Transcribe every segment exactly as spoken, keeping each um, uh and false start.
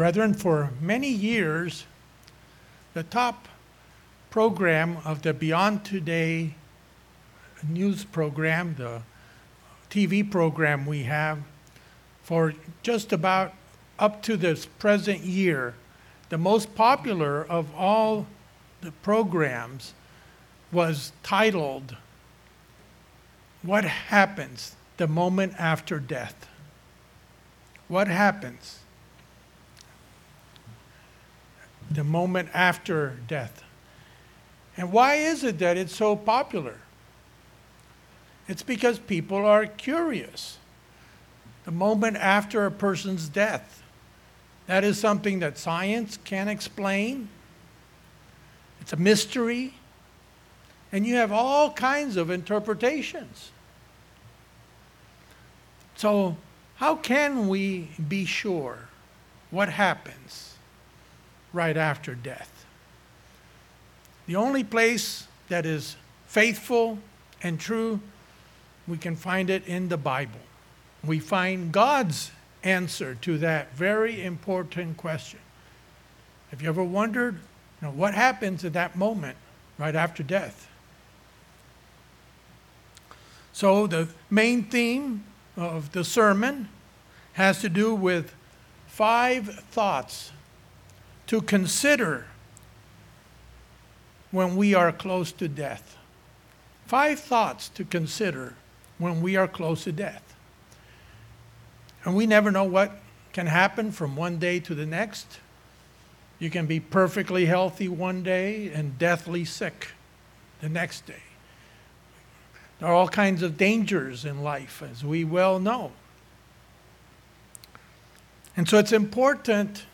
Brethren, for many years, the top program of the Beyond Today news program, the T V program we have, for just about up to this present year, the most popular of all the programs was titled, What Happens the Moment After Death? What happens the moment after death? And why is it that it's so popular? It's because people are curious. The moment after a person's death. That is something that science can't explain. It's a mystery. And you have all kinds of interpretations. So, how can we be sure what happens right after death? The only place that is faithful and true, we can find it in the Bible. We find God's answer to that very important question. Have you ever wondered, you know, what happens at that moment right after death? So the main theme of the sermon has to do with five thoughts to consider when we are close to death. Five thoughts to consider when we are close to death. And we never know what can happen from one day to the next. You can be perfectly healthy one day and deathly sick the next day. There are all kinds of dangers in life, as we well know. And so it's important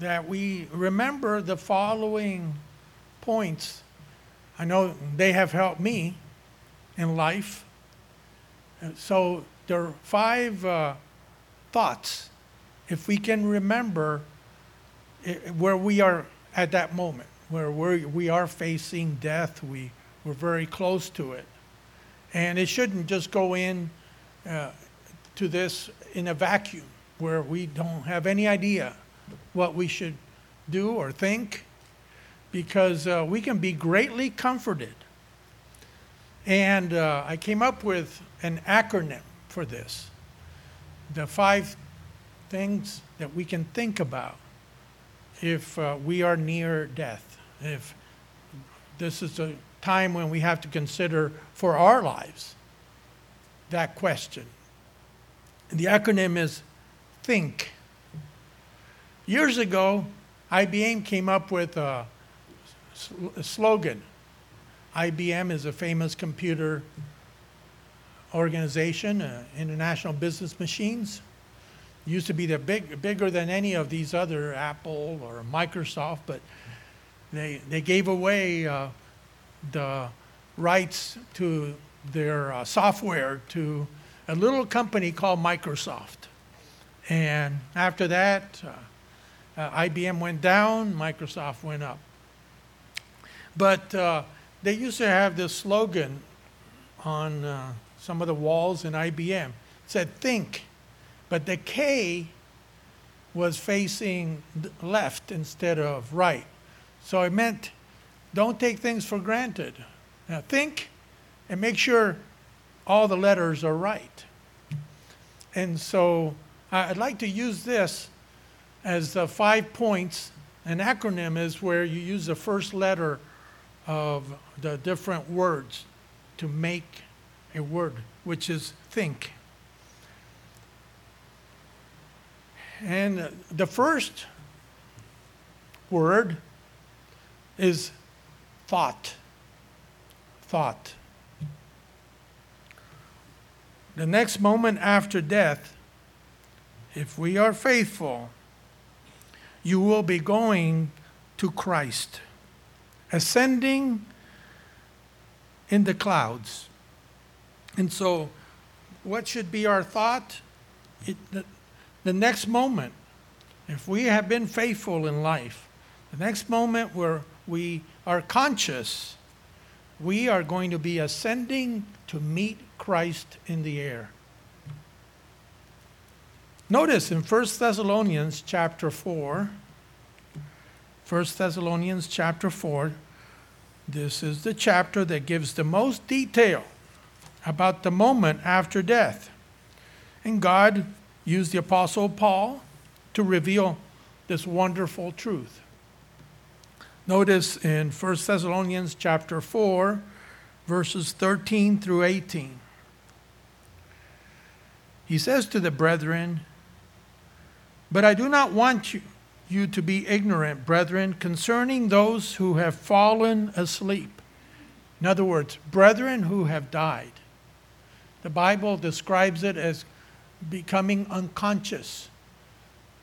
that we remember the following points. I know they have helped me in life. So there are five uh, thoughts, if we can remember it, where we are at that moment, where we're, we are facing death, we, we're very close to it. And it shouldn't just go in uh, to this in a vacuum, where we don't have any idea what we should do or think, because uh, we can be greatly comforted. And uh, I came up with an acronym for this. The five things that we can think about if uh, we are near death, if this is a time when we have to consider for our lives that question. And the acronym is THINK. Years ago, I B M came up with a, sl- a slogan. I B M is a famous computer organization, uh, International Business Machines. It used to be the big, bigger than any of these other, Apple or Microsoft, but they they gave away uh, the rights to their uh, software to a little company called Microsoft. And after that, uh, uh, I B M went down, Microsoft went up. But uh, they used to have this slogan on uh, some of the walls in I B M. It said think, but the K was facing left instead of right. So it meant don't take things for granted. Now think and make sure all the letters are right. And so I'd like to use this as the five points. An acronym is where you use the first letter of the different words to make a word, which is think. And the first word is thought. Thought. The next moment after death, if we are faithful, you will be going to Christ, ascending in the clouds. And so, what should be our thought? It, the, the next moment, if we have been faithful in life, the next moment where we are conscious, we are going to be ascending to meet Christ in the air. Notice in First Thessalonians chapter four, First Thessalonians chapter four, this is the chapter that gives the most detail about the moment after death. And God used the Apostle Paul to reveal this wonderful truth. Notice in First Thessalonians chapter four, verses thirteen through eighteen. He says to the brethren, "But I do not want you, you to be ignorant, brethren, concerning those who have fallen asleep." In other words, brethren who have died. The Bible describes it as becoming unconscious.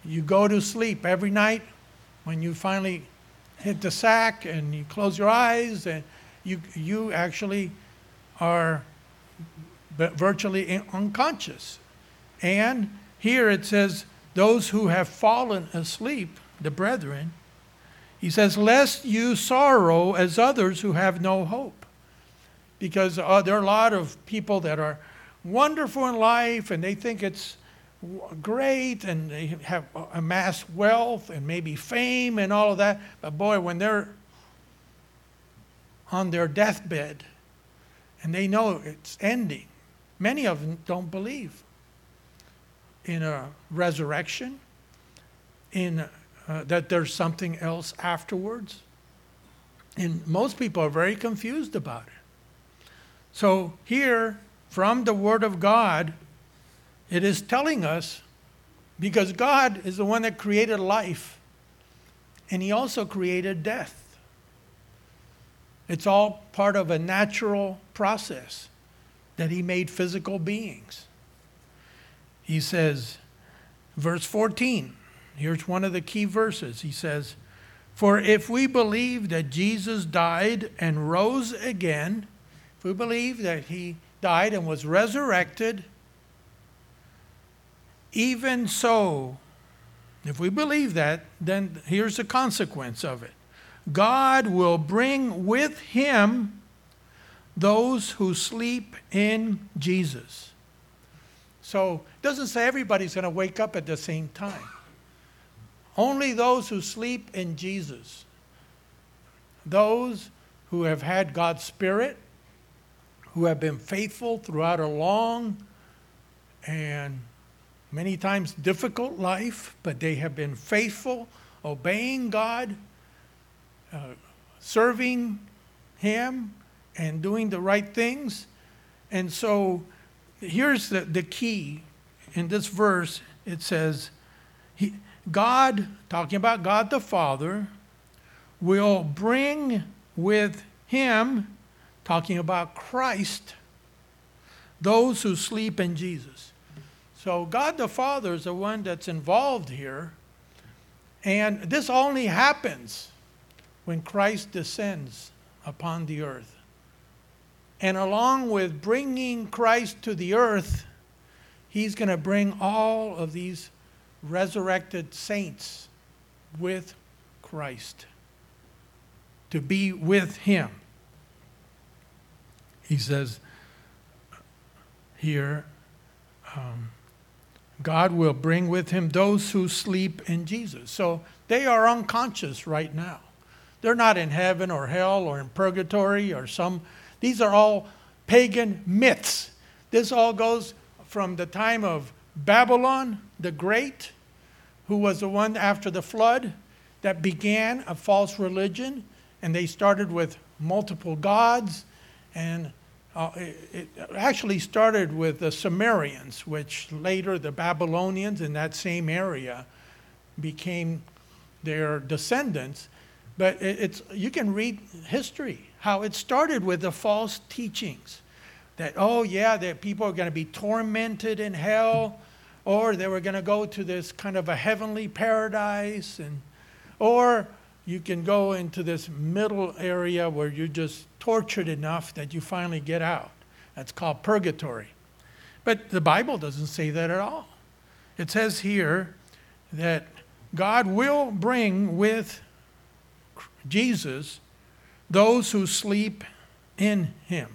You go to sleep every night. When you finally hit the sack and you close your eyes, and you, you actually are virtually unconscious. And here it says, those who have fallen asleep, the brethren, he says, lest you sorrow as others who have no hope. Because uh, there are a lot of people that are wonderful in life, and they think it's great, and they have amassed wealth and maybe fame and all of that. But boy, when they're on their deathbed and they know it's ending, many of them don't believe in a resurrection, in uh, that there's something else afterwards. And most people are very confused about it. So here, from the Word of God, it is telling us, because God is the one that created life, and He also created death. It's all part of a natural process that He made physical beings. He says, verse fourteen, here's one of the key verses. He says, "For if we believe that Jesus died and rose again," if we believe that He died and was resurrected, even so, if we believe that, then here's the consequence of it. God will bring with Him those who sleep in Jesus. So it doesn't say everybody's going to wake up at the same time. Only those who sleep in Jesus. Those who have had God's Spirit, who have been faithful throughout a long and many times difficult life, but they have been faithful, obeying God, uh, serving Him, and doing the right things. And so here's the, the key in this verse. It says, he, God, talking about God the Father, will bring with Him, talking about Christ, those who sleep in Jesus. So God the Father is the one that's involved here. And this only happens when Christ descends upon the earth. And along with bringing Christ to the earth, He's going to bring all of these resurrected saints with Christ to be with Him. He says here, um, God will bring with Him those who sleep in Jesus. So they are unconscious right now. They're not in heaven or hell or in purgatory or some. These are all pagan myths. This all goes from the time of Babylon the Great, who was the one after the flood that began a false religion. And they started with multiple gods. And Uh, it, it actually started with the Sumerians, which later the Babylonians in that same area became their descendants. But it, it's you can read history, how it started with the false teachings. That, oh yeah, that people are going to be tormented in hell, or they were going to go to this kind of a heavenly paradise, and or you can go into this middle area where you're just tortured enough that you finally get out. That's called purgatory. But the Bible doesn't say that at all. It says here that God will bring with Jesus those who sleep in Him,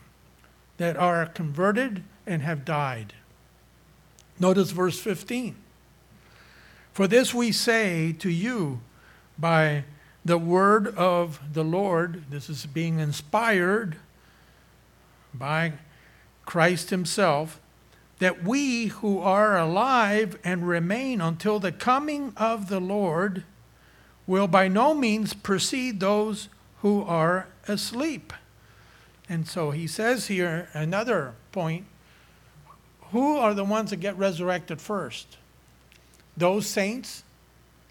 that are converted and have died. Notice verse fifteen. For this we say to you by the word of the Lord. This is being inspired by Christ himself, that we who are alive and remain until the coming of the Lord will by no means precede those who are asleep. And so he says here another point. Who are the ones that get resurrected first? Those saints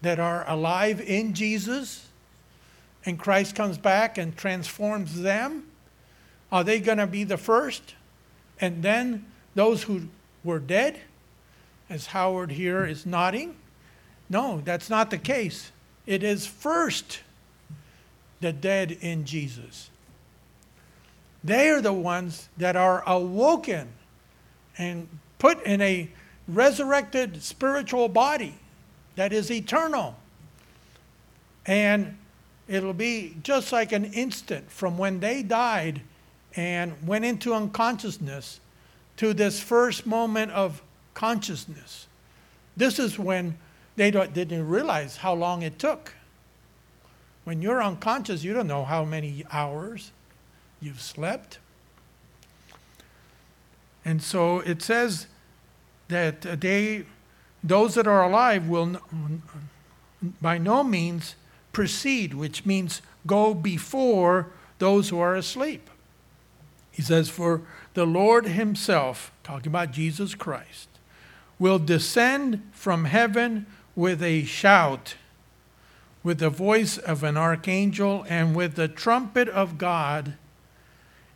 that are alive in Jesus, and Christ comes back and transforms them. Are they going to be the first? And then those who were dead, as Howard here is nodding, no, that's not the case. It is first the dead in Jesus. They are the ones that are awoken and put in a resurrected spiritual body that is eternal. And it'll be just like an instant from when they died and went into unconsciousness to this first moment of consciousness. This is when they don't, didn't realize how long it took. When you're unconscious, you don't know how many hours you've slept. And so it says that they, those that are alive will by no means precede, which means go before those who are asleep. He says, for the Lord himself, talking about Jesus Christ, will descend from heaven with a shout, with the voice of an archangel, and with the trumpet of God,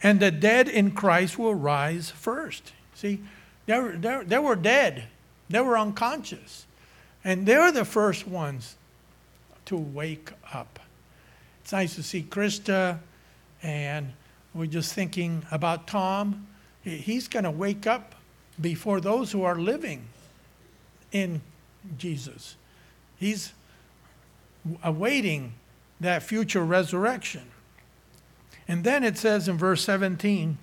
and the dead in Christ will rise first. See, they were, they, they were dead. They were unconscious. And they're the first ones to wake up. It's nice to see Krista, and we're just thinking about Tom. He's going to wake up before those who are living in Jesus. He's awaiting that future resurrection. And then it says in verse seventeen,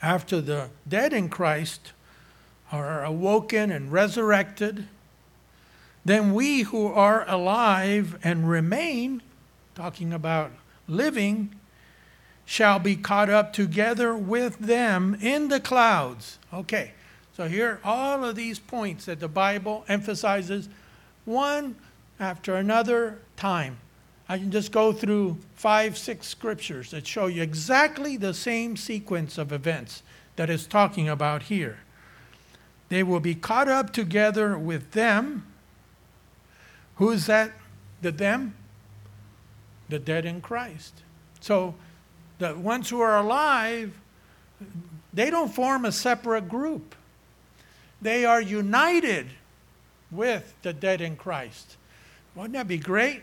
after the dead in Christ are awoken and resurrected, then we who are alive and remain, talking about living, shall be caught up together with them in the clouds. Okay, so here are all of these points that the Bible emphasizes one after another time. I can just go through five, six scriptures that show you exactly the same sequence of events that it's talking about here. They will be caught up together with them. Who is that? The them? The dead in Christ. So the ones who are alive, they don't form a separate group. They are united with the dead in Christ. Wouldn't that be great?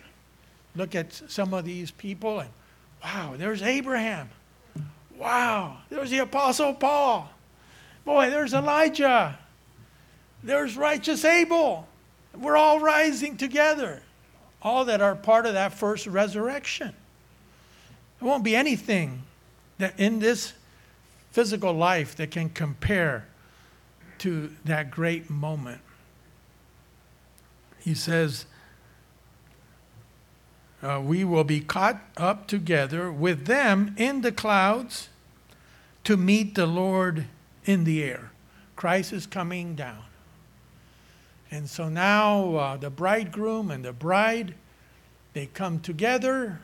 Look at some of these people and, wow, there's Abraham. Wow, there's the Apostle Paul. Boy, there's Elijah. There's righteous Abel. We're all rising together. All that are part of that first resurrection. There won't be anything that in this physical life that can compare to that great moment. He says, uh, we will be caught up together with them in the clouds to meet the Lord in the air. Christ is coming down. And so now uh, the bridegroom and the bride, they come together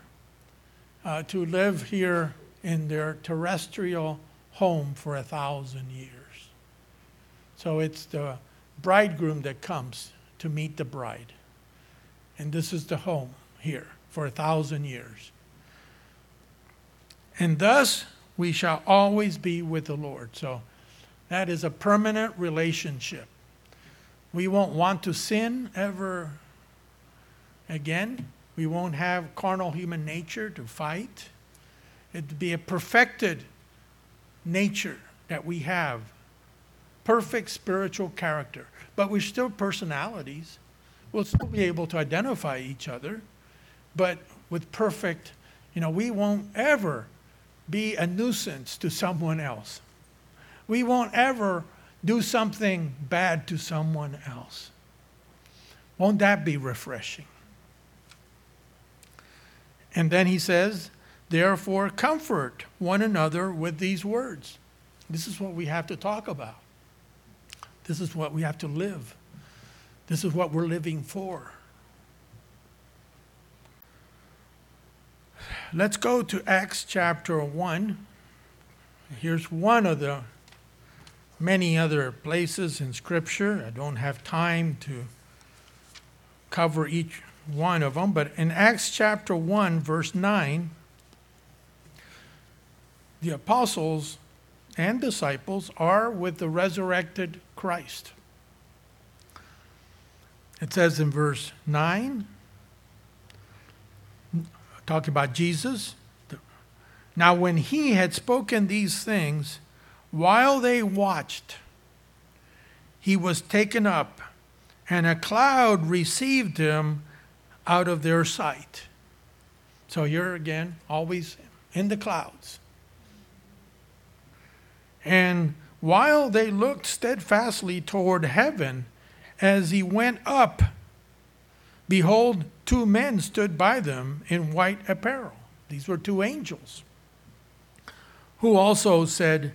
Uh, to live here in their terrestrial home for a thousand years. So it's the bridegroom that comes to meet the bride. And this is the home here for a thousand years. And thus we shall always be with the Lord. So that is a permanent relationship. We won't want to sin ever again. We won't have carnal human nature to fight. It'd be a perfected nature that we have. Perfect spiritual character. But we're still personalities. We'll still be able to identify each other. But with perfect, you know, we won't ever be a nuisance to someone else. We won't ever do something bad to someone else. Won't that be refreshing? And then he says, therefore, comfort one another with these words. This is what we have to talk about. This is what we have to live. This is what we're living for. Let's go to Acts chapter one. Here's one of the many other places in Scripture. I don't have time to cover each one of them, but in Acts chapter one, verse nine, the apostles and disciples are with the resurrected Christ. It says in verse nine, talking about Jesus, now when he had spoken these things, while they watched, he was taken up, and a cloud received him out of their sight. So you're again always in the clouds. And while they looked steadfastly toward heaven, as he went up, behold, two men stood by them in white apparel. These were two angels, who also said,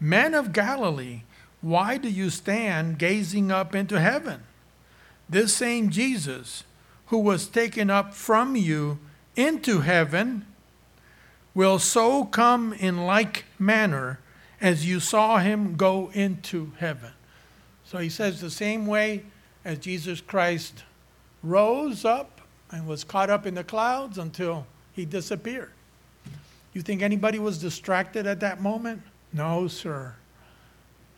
men of Galilee, why do you stand gazing up into heaven? This same Jesus, who was taken up from you into heaven, will so come in like manner as you saw him go into heaven. So he says, the same way as Jesus Christ rose up and was caught up in the clouds until he disappeared. You think anybody was distracted at that moment? No, sir.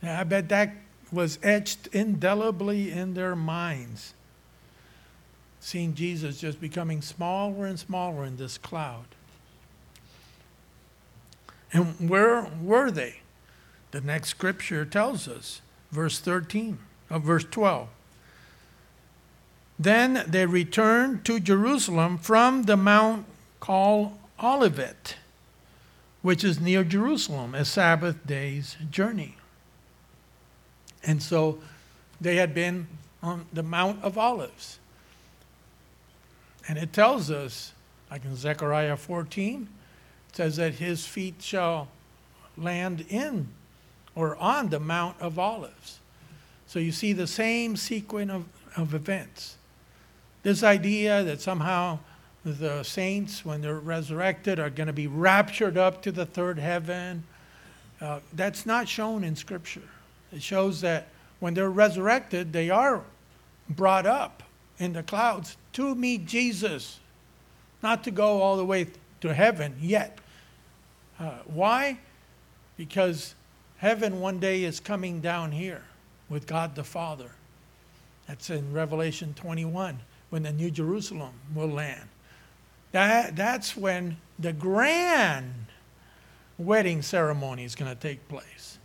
I bet that was etched indelibly in their minds. Seeing Jesus just becoming smaller and smaller in this cloud. And where were they? The next scripture tells us, verse thirteen, of verse twelve. Then they returned to Jerusalem from the mount called Olivet, which is near Jerusalem, a Sabbath day's journey. And so they had been on the Mount of Olives. And it tells us, like in Zechariah fourteen, it says that his feet shall land in or on the Mount of Olives. So you see the same sequence of, of events. This idea that somehow the saints, when they're resurrected, are going to be raptured up to the third heaven. Uh, that's not shown in Scripture. It shows that when they're resurrected, they are brought up in the clouds to meet Jesus, not to go all the way to heaven yet. Uh, why? Because heaven one day is coming down here with God the Father. That's in Revelation twenty-one, when the New Jerusalem will land. That, that's when the grand wedding ceremony is going to take place.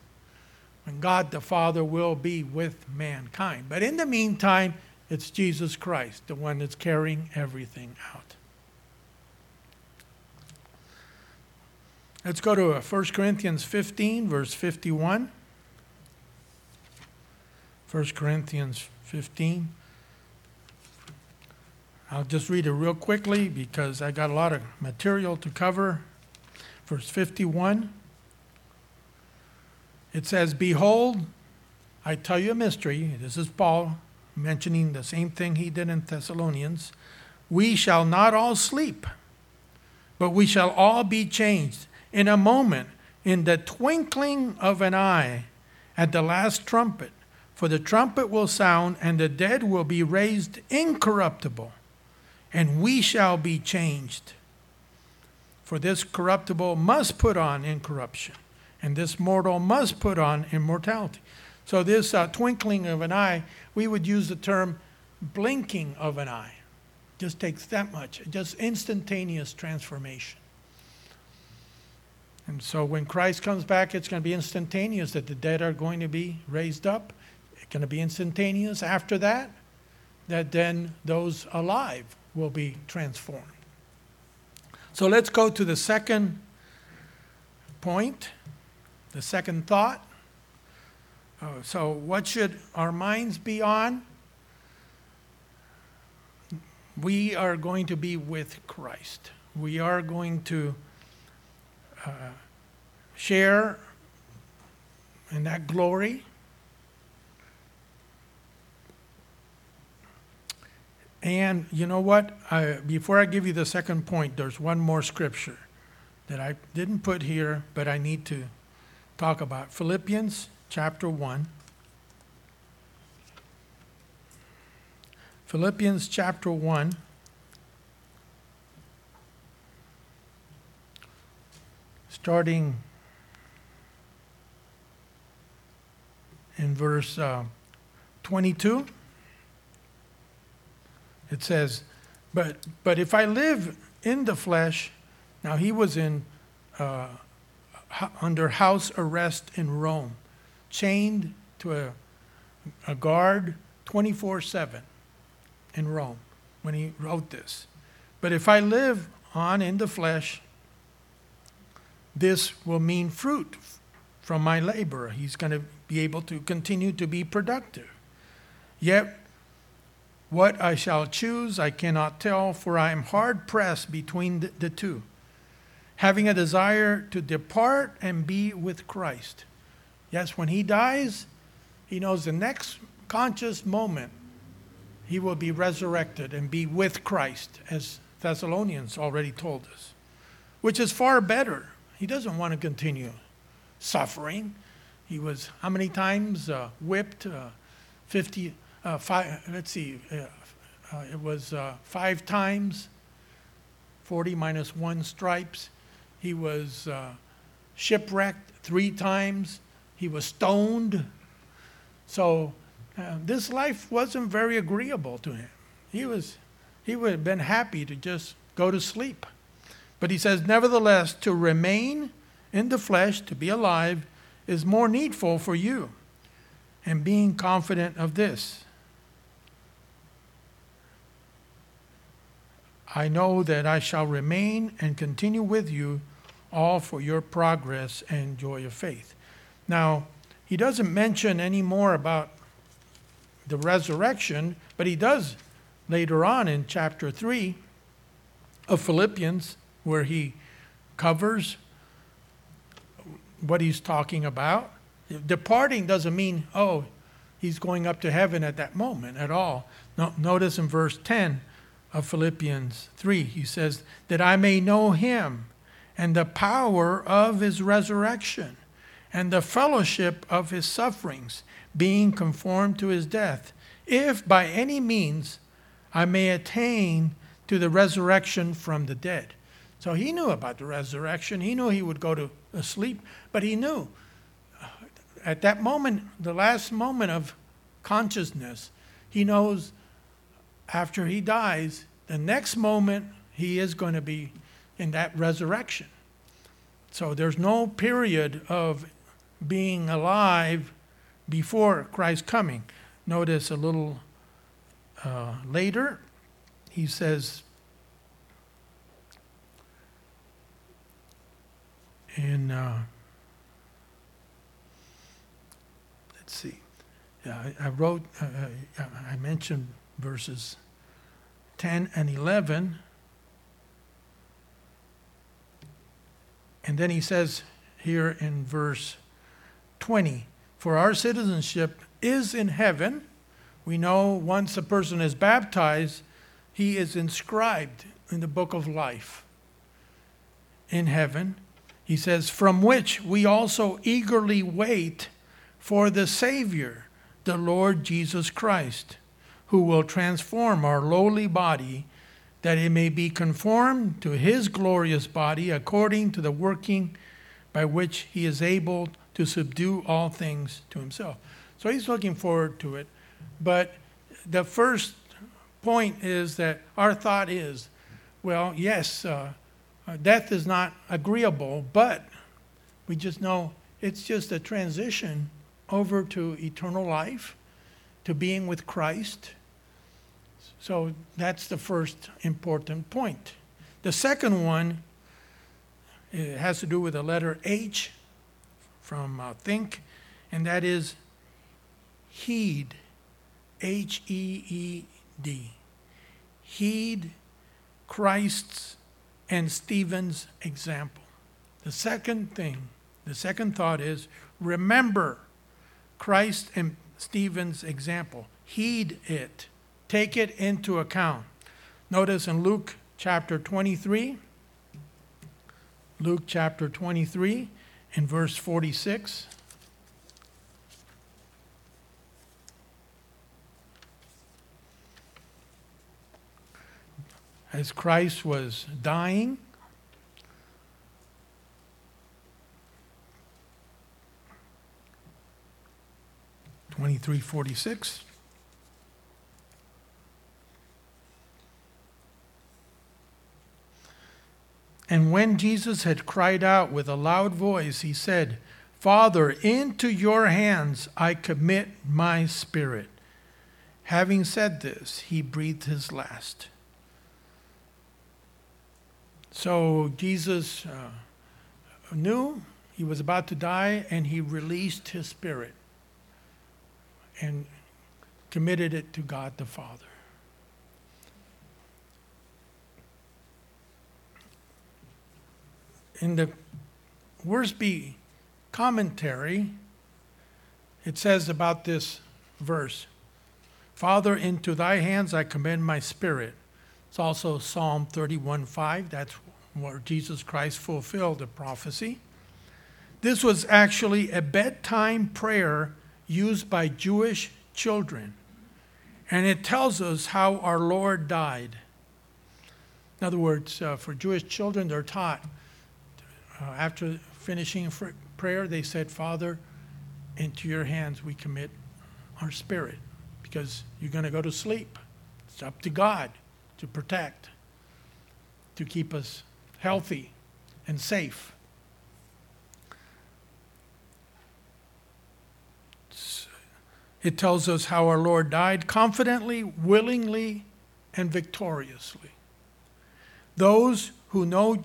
When God the Father will be with mankind. But in the meantime, it's Jesus Christ, the one that's carrying everything out. Let's go to First Corinthians fifteen, verse fifty-one. First Corinthians fifteen. I'll just read it real quickly because I got a lot of material to cover. Verse fifty-one. It says, behold, I tell you a mystery. This is Paul mentioning the same thing he did in Thessalonians. We shall not all sleep, but we shall all be changed in a moment, in the twinkling of an eye, at the last trumpet. For the trumpet will sound, and the dead will be raised incorruptible, and we shall be changed. For this corruptible must put on incorruption, and this mortal must put on immortality. So this uh, twinkling of an eye, we would use the term blinking of an eye. Just takes that much, just instantaneous transformation. And so when Christ comes back, it's going to be instantaneous that the dead are going to be raised up. It's going to be instantaneous after that, that then those alive will be transformed. So let's go to the second point, the second thought. Uh, so what should our minds be on? we are going to be with Christ. We are going to uh, share in that glory. And you know what? I, before I give you the second point, there's one more scripture that I didn't put here, but I need to talk about. Philippians chapter one. Philippians chapter one. Starting in verse uh, twenty-two. It says, but but if I live in the flesh, now he was in uh, h- under house arrest in Rome, chained to a, a guard twenty-four seven in Rome when he wrote this. But if I live on in the flesh, this will mean fruit from my labor. He's going to be able to continue to be productive. Yet, what I shall choose, I cannot tell, for I am hard pressed between the two, having a desire to depart and be with Christ. Yes, when he dies, he knows the next conscious moment he will be resurrected and be with Christ, as Thessalonians already told us, which is far better. He doesn't want to continue suffering. He was, how many times, uh, whipped, uh, fifty... Uh, five, let's see, uh, uh, it was uh, five times, forty minus one stripes. He was uh, shipwrecked three times. He was stoned. So uh, this life wasn't very agreeable to him. He was, he would have been happy to just go to sleep. But he says, nevertheless, to remain in the flesh, to be alive, is more needful for you. And being confident of this, I know that I shall remain and continue with you all for your progress and joy of faith. Now, he doesn't mention any more about the resurrection, but he does later on in chapter three of Philippians, where he covers what he's talking about. Departing doesn't mean, oh, he's going up to heaven at that moment at all. No, notice in verse ten of Philippians three, he says, that I may know him and the power of his resurrection and the fellowship of his sufferings, being conformed to his death, if by any means I may attain to the resurrection from the dead. So he knew about the resurrection. He knew he would go to sleep, but he knew at that moment, the last moment of consciousness, he knows after he dies, the next moment he is going to be in that resurrection. So there's no period of being alive before Christ's coming. Notice a little uh, later, he says in... Uh, see, yeah, I, I wrote, uh, I mentioned verses ten and eleven. And then he says here in verse twenty, for our citizenship is in heaven. We know once a person is baptized, he is inscribed in the book of life in heaven. He says, from which we also eagerly wait for the Savior, the Lord Jesus Christ, who will transform our lowly body, that it may be conformed to his glorious body, according to the working by which he is able to subdue all things to himself. So he's looking forward to it. But the first point is that our thought is, well, yes, uh, death is not agreeable, but we just know it's just a transition over to eternal life, to being with Christ. So that's the first important point. The second one, it has to do with the letter H from uh, think, and that is heed, H E E D, heed Christ's and Stephen's example. The second thing, the second thought is, remember Christ and Stephen's example. Heed it. Take it into account. Notice in Luke chapter twenty-three, Luke chapter twenty-three, in verse forty-six. As Christ was dying, twenty-three forty-six. And when Jesus had cried out with a loud voice, he said, Father, into your hands I commit my spirit. Having said this, he breathed his last. So Jesus uh, knew he was about to die, and he released his spirit and committed it to God the Father. In the Worsby commentary, it says about this verse, Father, into thy hands I commend my spirit. It's also Psalm thirty-one five. That's where Jesus Christ fulfilled the prophecy. This was actually a bedtime prayer used by Jewish children. And it tells us how our Lord died. In other words, uh, for Jewish children, they're taught, Uh, after finishing prayer, they said, Father, into your hands we commit our spirit, because you're going to go to sleep. It's up to God to protect, to keep us healthy and safe. It tells us how our Lord died confidently, willingly, and victoriously. Those who know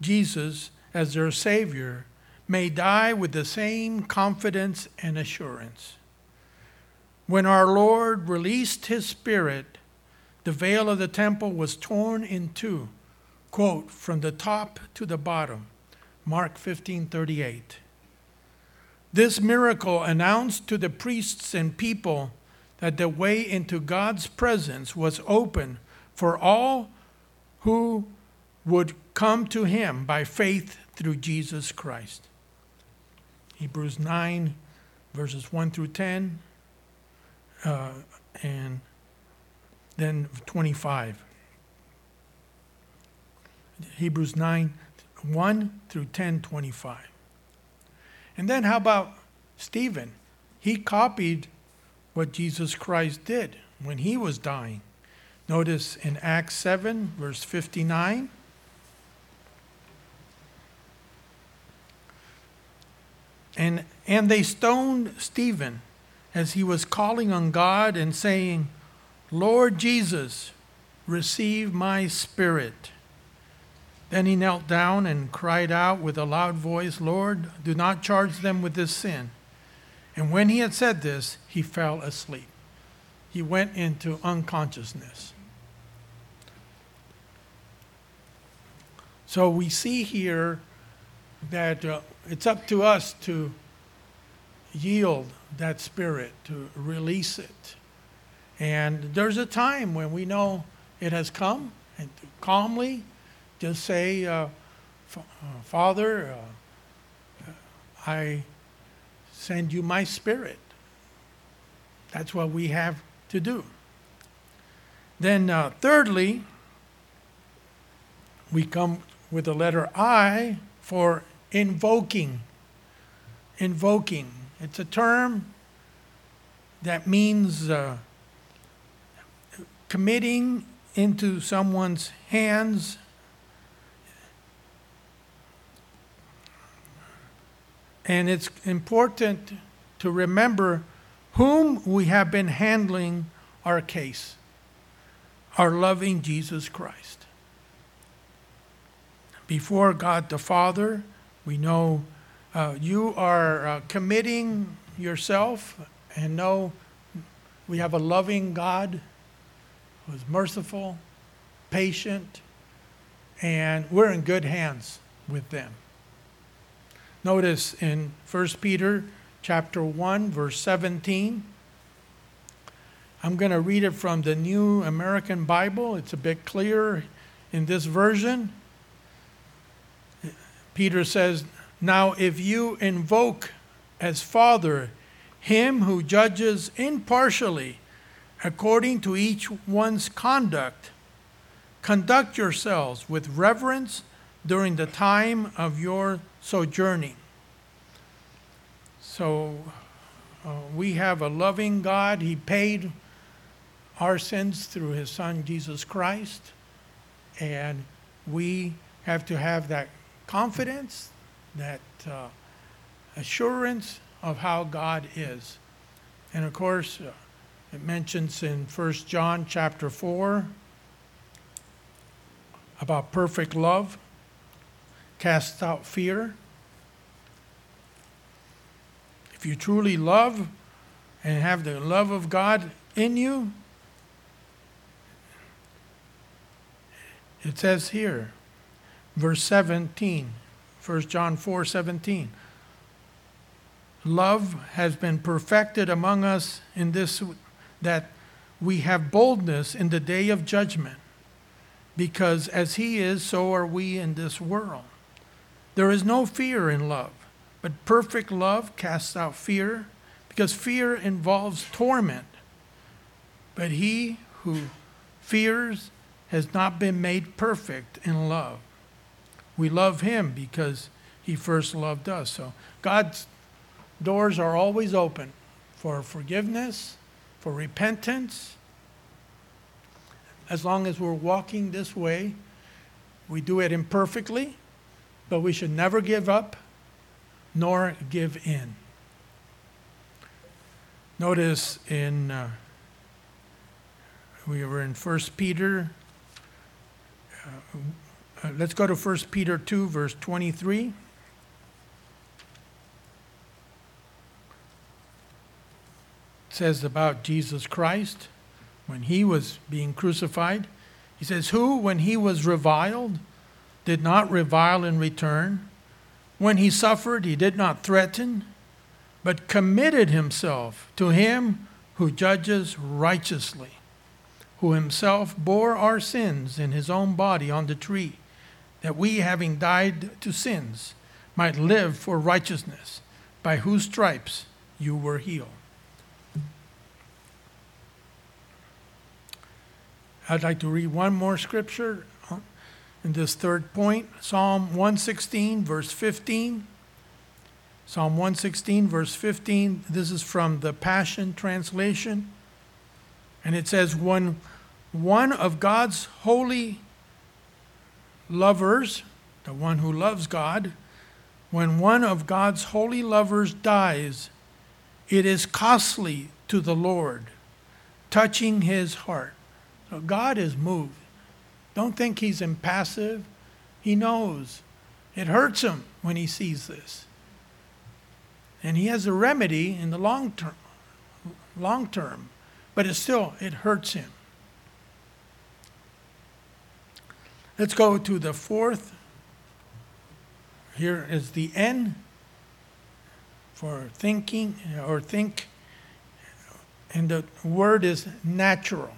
Jesus as their Savior may die with the same confidence and assurance. When our Lord released his spirit, the veil of the temple was torn in two, quote, from the top to the bottom, Mark fifteen thirty-eight. This miracle announced to the priests and people that the way into God's presence was open for all who would come to him by faith through Jesus Christ. Hebrews nine, verses one through ten, uh, and then twenty-five. Hebrews nine, one through ten, twenty-five. And then how about Stephen? He copied what Jesus Christ did when he was dying. Notice in Acts seven, verse fifty-nine, And and they stoned Stephen as he was calling on God and saying, Lord Jesus, receive my spirit. Then he knelt down and cried out with a loud voice, Lord, do not charge them with this sin. And when he had said this, he fell asleep. He went into unconsciousness. So we see here that uh, it's up to us to yield that spirit, to release it. And there's a time when we know it has come, and to calmly just say, uh, Father, uh, I send you my spirit. That's what we have to do. Then uh, thirdly, we come with the letter I for invoking. Invoking. It's a term that means uh, committing into someone's hands and it's important to remember whom we have been handling our case, our loving Jesus Christ. Before God the Father, we know uh, you are uh, committing yourself, and know we have a loving God who is merciful, patient, and we're in good hands with them. Notice in First Peter chapter one, verse seventeen. I'm going to read it from the New American Bible. It's a bit clearer in this version. Peter says, "Now if you invoke as Father him who judges impartially according to each one's conduct, conduct yourselves with reverence during the time of your sojourning." So uh, we have a loving God. He paid our sins through his Son, Jesus Christ. And we have to have that confidence, that uh, assurance of how God is. And of course, uh, it mentions in First John chapter four about perfect love casts out fear. If you truly love and have the love of God in you, it says here, verse seventeen, First John four seventeen, "Love has been perfected among us in this, that we have boldness in the day of judgment, because as he is, so are we in this world. There is no fear in love, but perfect love casts out fear, because fear involves torment. But he who fears has not been made perfect in love. We love him because he first loved us." So God's doors are always open for forgiveness, for repentance. As long as we're walking this way, we do it imperfectly, but we should never give up nor give in. Notice in, uh, we were in First Peter. Uh, uh, let's go to First Peter two, verse twenty-three. It says about Jesus Christ, when he was being crucified, he says, "Who, when he was reviled, did not revile in return. When he suffered, he did not threaten, but committed himself to him who judges righteously, who himself bore our sins in his own body on the tree, that we, having died to sins, might live for righteousness, by whose stripes you were healed." I'd like to read one more scripture in this third point. Psalm one sixteen, verse fifteen. Psalm one sixteen, verse fifteen. This is from the Passion Translation. And it says, "When one of God's holy lovers," the one who loves God, "when one of God's holy lovers dies, it is costly to the Lord, touching his heart." So God is moved. Don't think he's impassive. He knows. It hurts him when he sees this. And he has a remedy in the long term. Long term. But it still, it hurts him. Let's go to the fourth. Here is the N for thinking, or think. And the word is natural.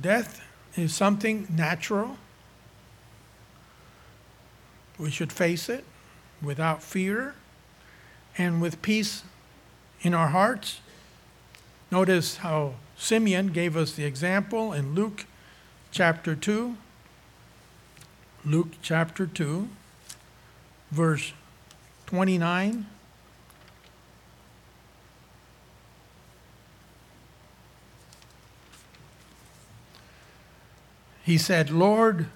Death is something natural. We should face it without fear and with peace in our hearts. Notice how Simeon gave us the example in Luke chapter two. Luke chapter two, verse twenty-nine. He said, "Lord,"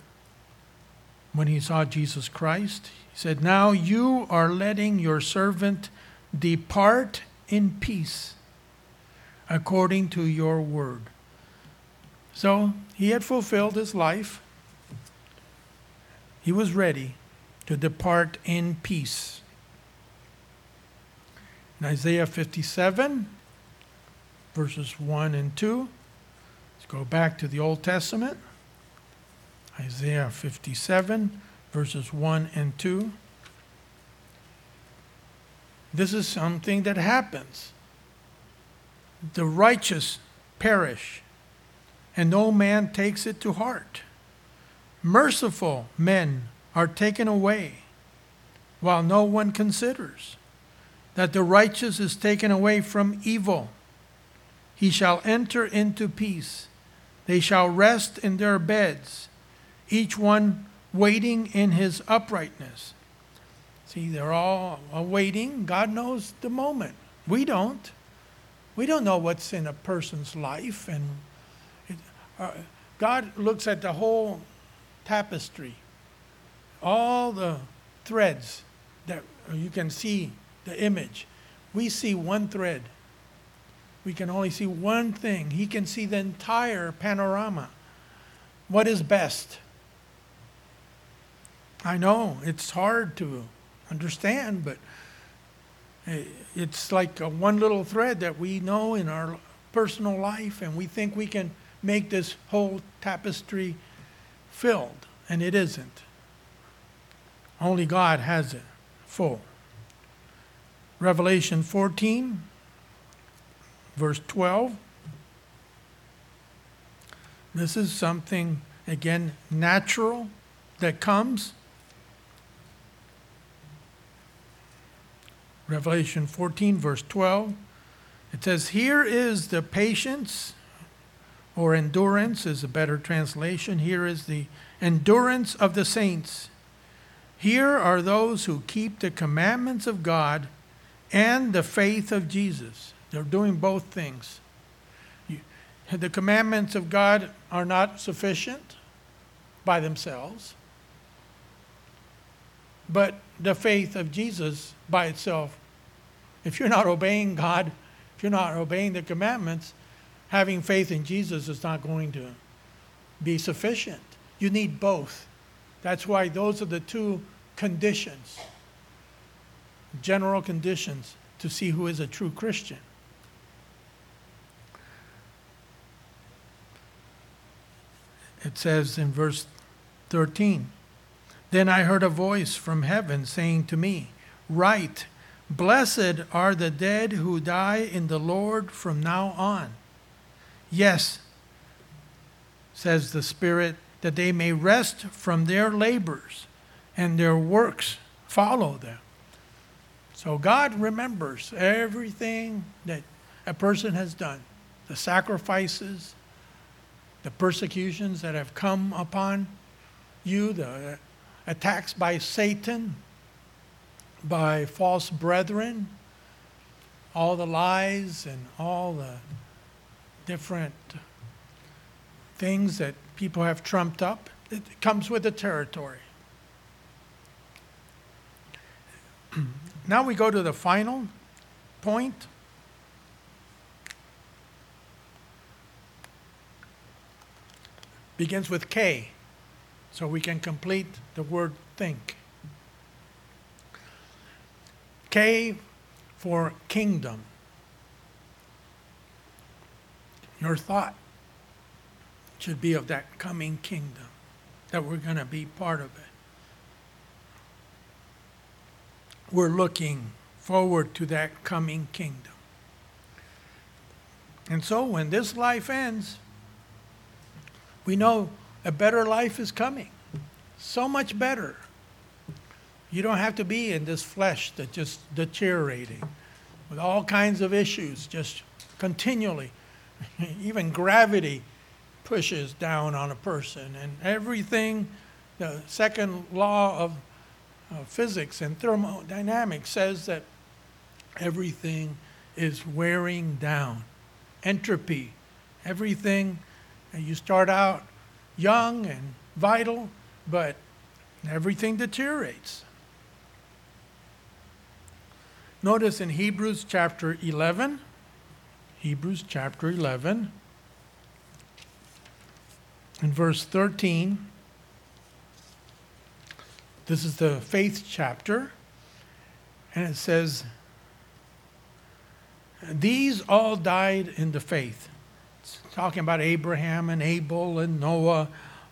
when he saw Jesus Christ, he said, "Now you are letting your servant depart in peace according to your word." So he had fulfilled his life. He was ready to depart in peace. In Isaiah fifty-seven, verses one and two, Let's go back to the Old Testament. Isaiah fifty-seven, verses one and two. This is something that happens. The righteous perish, and no man takes it to heart. Merciful men are taken away, while no one considers that the righteous is taken away from evil. He shall enter into peace. They shall rest in their beds, each one waiting in his uprightness. See, they're all awaiting. God knows the moment. We don't. We don't know what's in a person's life. And it, uh, God looks at the whole tapestry, all the threads that you can see the image. We see one thread. We can only see one thing. He can see the entire panorama. What is best? I know it's hard to understand, but it's like a one little thread that we know in our personal life, and we think we can make this whole tapestry filled, and it isn't. Only God has it full. Revelation fourteen, verse twelve. This is something, again, natural that comes. Revelation fourteen, verse twelve, it says, "Here is the patience," or endurance is a better translation. "Here is the endurance of the saints. Here are those who keep the commandments of God and the faith of Jesus." They're doing both things. You, the commandments of God are not sufficient by themselves, but the faith of Jesus by itself. If you're not obeying God, if you're not obeying the commandments, having faith in Jesus is not going to be sufficient. You need both. That's why those are the two conditions, general conditions, to see who is a true Christian. It says in verse thirteen, "Then I heard a voice from heaven saying to me, 'Write, blessed are the dead who die in the Lord from now on. Yes, says the Spirit, that they may rest from their labors, and their works follow them.'" So God remembers everything that a person has done, the sacrifices, the persecutions that have come upon you, the attacks by Satan, by false brethren, all the lies and all the different things that people have trumped up. It comes with the territory. Now we go to the final point. Begins with K. So we can complete the word think. K for kingdom. Your thought should be of that coming kingdom, that we're going to be part of it. We're looking forward to that coming kingdom. And so when this life ends, we know a better life is coming. So much better. You don't have to be in this flesh that's just deteriorating with all kinds of issues just continually. Even gravity pushes down on a person, and everything, the second law of uh, physics and thermodynamics says that everything is wearing down. Entropy. Everything, you start out young and vital, but everything deteriorates. Notice in Hebrews chapter eleven, Hebrews chapter eleven, in verse thirteen, this is the faith chapter, and it says, "These all died in the faith." It's talking about Abraham and Abel and Noah,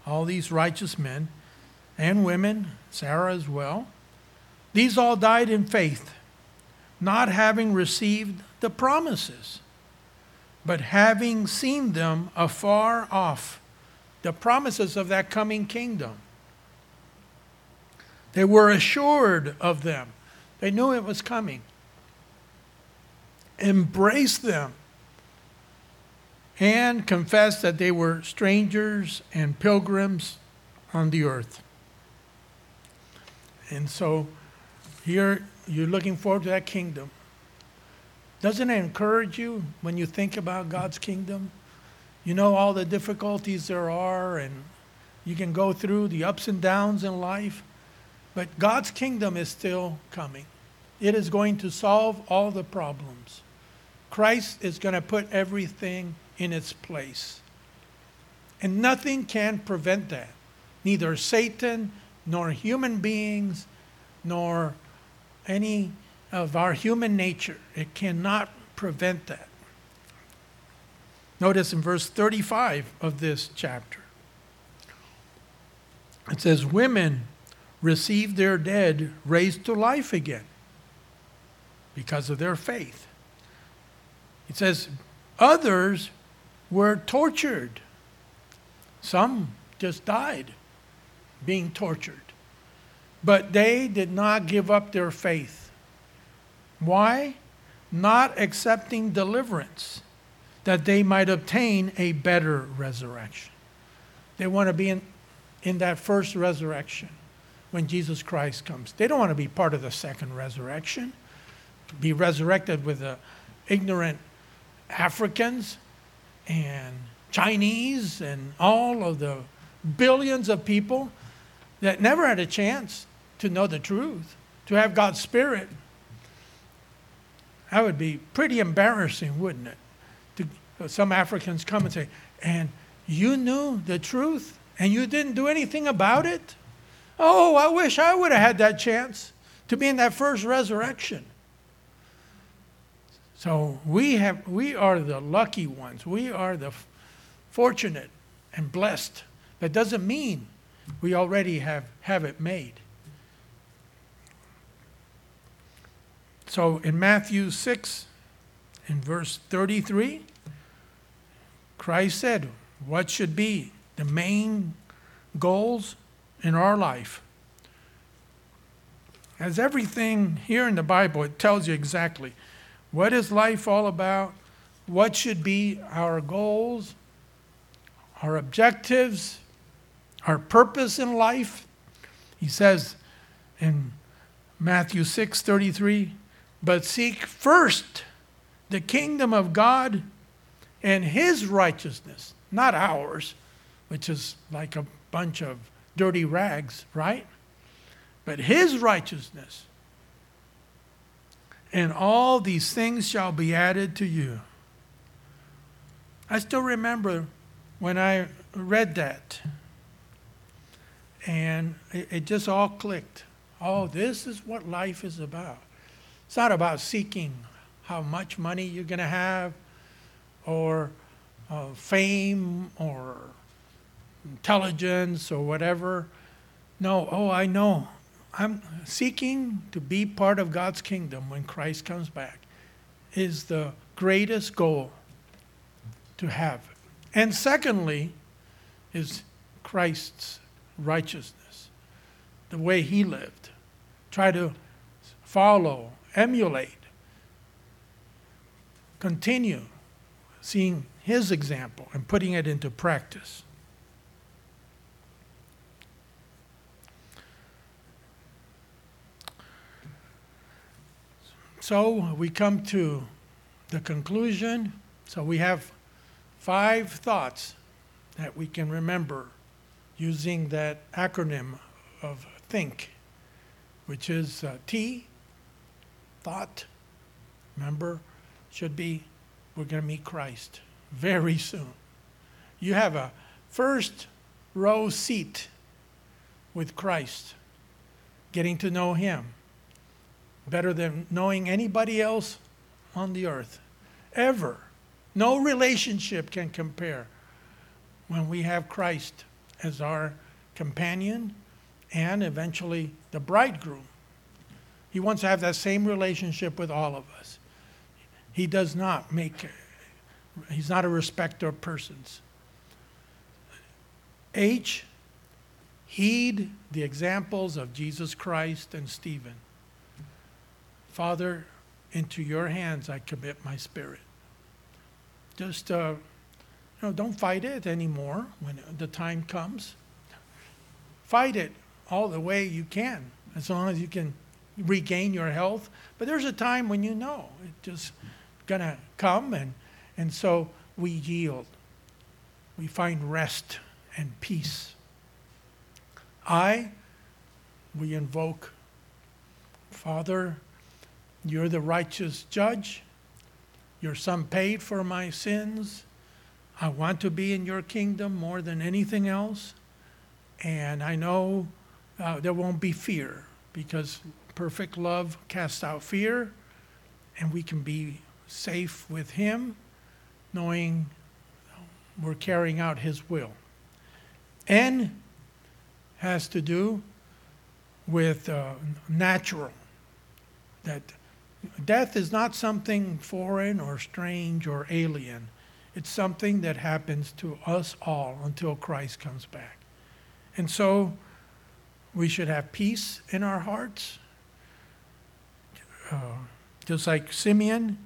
all these righteous men and women, Sarah as well. These all died in faith, not having received the promises, but having seen them afar off, the promises of that coming kingdom. They were assured of them. They knew it was coming. Embraced them and confessed that they were strangers and pilgrims on the earth. And so here you're looking forward to that kingdom. Doesn't it encourage you when you think about God's kingdom? You know all the difficulties there are, and you can go through the ups and downs in life, but God's kingdom is still coming. It is going to solve all the problems. Christ is going to put everything in its place. And nothing can prevent that. Neither Satan, nor human beings, nor any of our human nature. It cannot prevent that. Notice in verse thirty-five of this chapter. It says, women received their dead raised to life again, because of their faith. It says, others were tortured. Some just died being tortured. But they did not give up their faith. Why? Not accepting deliverance, that they might obtain a better resurrection. They want to be in, in that first resurrection when Jesus Christ comes. They don't want to be part of the second resurrection. Be resurrected with the ignorant Africans and Chinese and all of the billions of people that never had a chance to know the truth, to have God's Spirit. That would be pretty embarrassing, wouldn't it? To, some Africans come and say, and you knew the truth and you didn't do anything about it? Oh, I wish I would have had that chance to be in that first resurrection. So we have, we are the lucky ones. We are the f- fortunate and blessed. That doesn't mean we already have, have it made. So in Matthew six, in verse thirty-three, Christ said, what should be the main goals in our life? As everything here in the Bible, it tells you exactly. What is life all about? What should be our goals, our objectives, our purpose in life? He says in Matthew six thirty-three, but seek first the kingdom of God and his righteousness, not ours, which is like a bunch of dirty rags, right? But his righteousness. And all these things shall be added to you. I still remember when I read that. And it, it just all clicked. Oh, this is what life is about. It's not about seeking how much money you're going to have, or uh, fame, or intelligence, or whatever. No, oh, I know. I'm seeking to be part of God's kingdom when Christ comes back is the greatest goal to have. And secondly is Christ's righteousness, the way he lived. Try to follow, emulate, continue seeing his example and putting it into practice. So we come to the conclusion. So we have five thoughts that we can remember using that acronym of THINK, which is uh, T, thought. Remember, should be, we're going to meet Christ very soon. You have a first row seat with Christ, getting to know him. Better than knowing anybody else on the earth ever. No relationship can compare when we have Christ as our companion and eventually the bridegroom. He wants to have that same relationship with all of us. He does not make, he's not a respecter of persons. H, heed the examples of Jesus Christ and Stephen. Father, into your hands I commit my spirit. Just, uh, you know, don't fight it anymore when the time comes. Fight it all the way you can, as long as you can regain your health. But there's a time when you know it's just going to come, and, and so we yield. We find rest and peace. I, we invoke, Father, you're the righteous judge. Your son paid for my sins. I want to be in your kingdom more than anything else. And I know uh, there won't be fear, because perfect love casts out fear, and we can be safe with him, knowing we're carrying out his will. N has to do with uh, natural, that death is not something foreign or strange or alien. It's something that happens to us all until Christ comes back. And so we should have peace in our hearts. Uh, just like Simeon,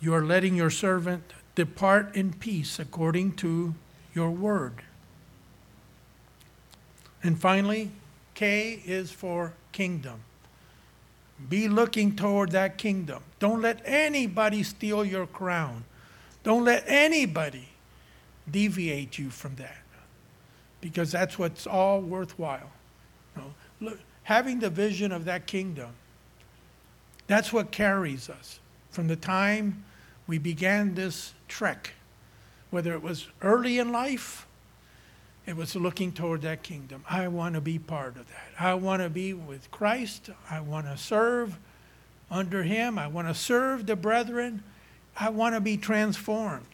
you are letting your servant depart in peace according to your word. And finally, K is for kingdom. Be looking toward that kingdom. Don't let anybody steal your crown. Don't let anybody deviate you from that, because that's what's all worthwhile. You know, look, having the vision of that kingdom, that's what carries us from the time we began this trek, whether it was early in life, it was looking toward that kingdom. I want to be part of that. I want to be with Christ. I want to serve under him. I want to serve the brethren. I want to be transformed.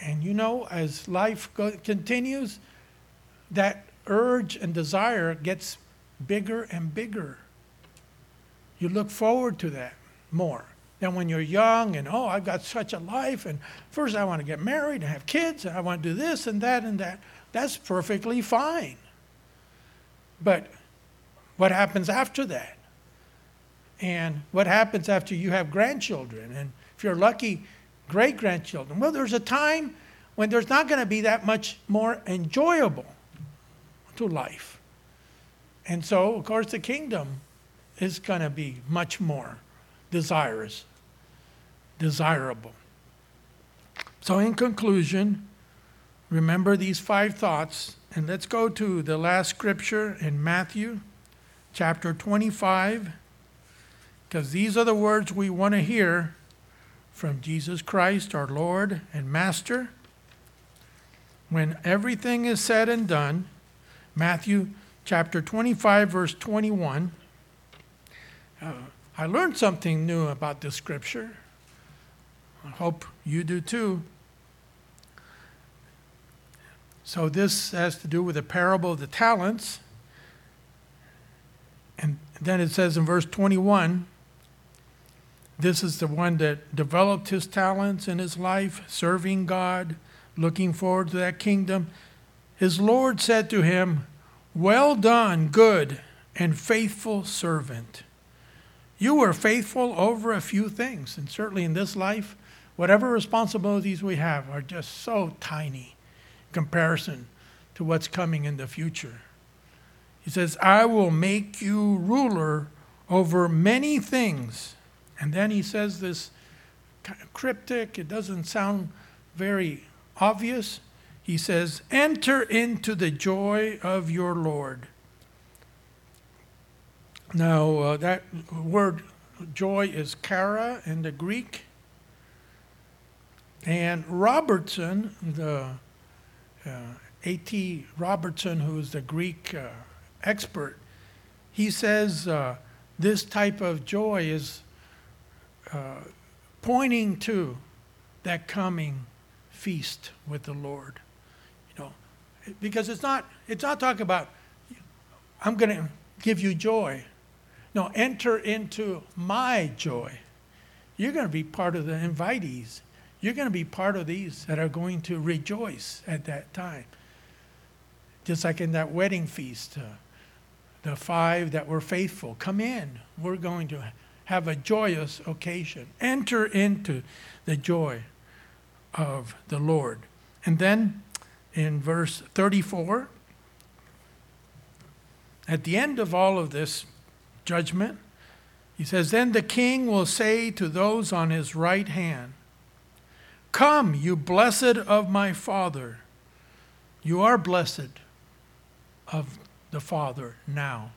And you know, as life go- continues, that urge and desire gets bigger and bigger. You look forward to that more than when you're young and, oh, I've got such a life, and first I want to get married and have kids, and I want to do this and that and that. That's perfectly fine. But what happens after that? And what happens after you have grandchildren? And if you're lucky, great-grandchildren. Well, there's a time when there's not going to be that much more enjoyable to life. And so, of course, the kingdom is going to be much more desirous, desirable. So in conclusion, remember these five thoughts, and let's go to the last scripture in Matthew chapter twenty-five, because these are the words we want to hear from Jesus Christ, our Lord and Master. When everything is said and done, Matthew chapter twenty-five, verse twenty-one. Uh, I learned something new about this scripture. I hope you do too. So this has to do with the parable of the talents. And then it says in verse twenty-one, this is the one that developed his talents in his life, serving God, looking forward to that kingdom. His Lord said to him, "Well done, good and faithful servant. You were faithful over a few things." And certainly in this life, whatever responsibilities we have are just so tiny in comparison to what's coming in the future. He says, "I will make you ruler over many things." And then he says this kind of cryptic, it doesn't sound very obvious. He says, "Enter into the joy of your Lord." Now, uh, that word joy is kara in the Greek. And Robertson, the uh, A T Robertson, who is the Greek uh, expert, he says uh, this type of joy is Uh, pointing to that coming feast with the Lord. You know, because it's not it's not talking about I'm going to give you joy. No, enter into my joy. You're going to be part of the invitees. You're going to be part of these that are going to rejoice at that time. Just like in that wedding feast, uh, the five that were faithful, come in. We're going to have a joyous occasion. Enter into the joy of the Lord. And then in verse thirty-four, at the end of all of this judgment, he says, then the king will say to those on his right hand, come, you blessed of my Father. You are blessed of the Father now.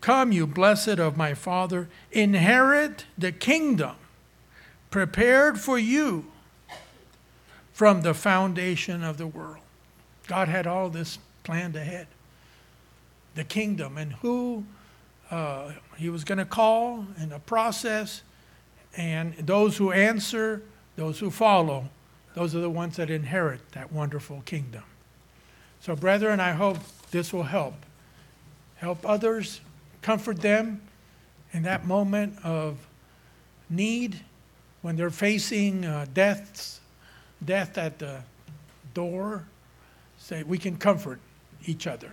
Come, you blessed of my Father, inherit the kingdom prepared for you from the foundation of the world. God had all this planned ahead. The kingdom and who uh, he was going to call and a process, and those who answer, those who follow, those are the ones that inherit that wonderful kingdom. So, brethren, I hope this will help. Help others, comfort them in that moment of need when they're facing uh, deaths, death at the door. Say, we can comfort each other.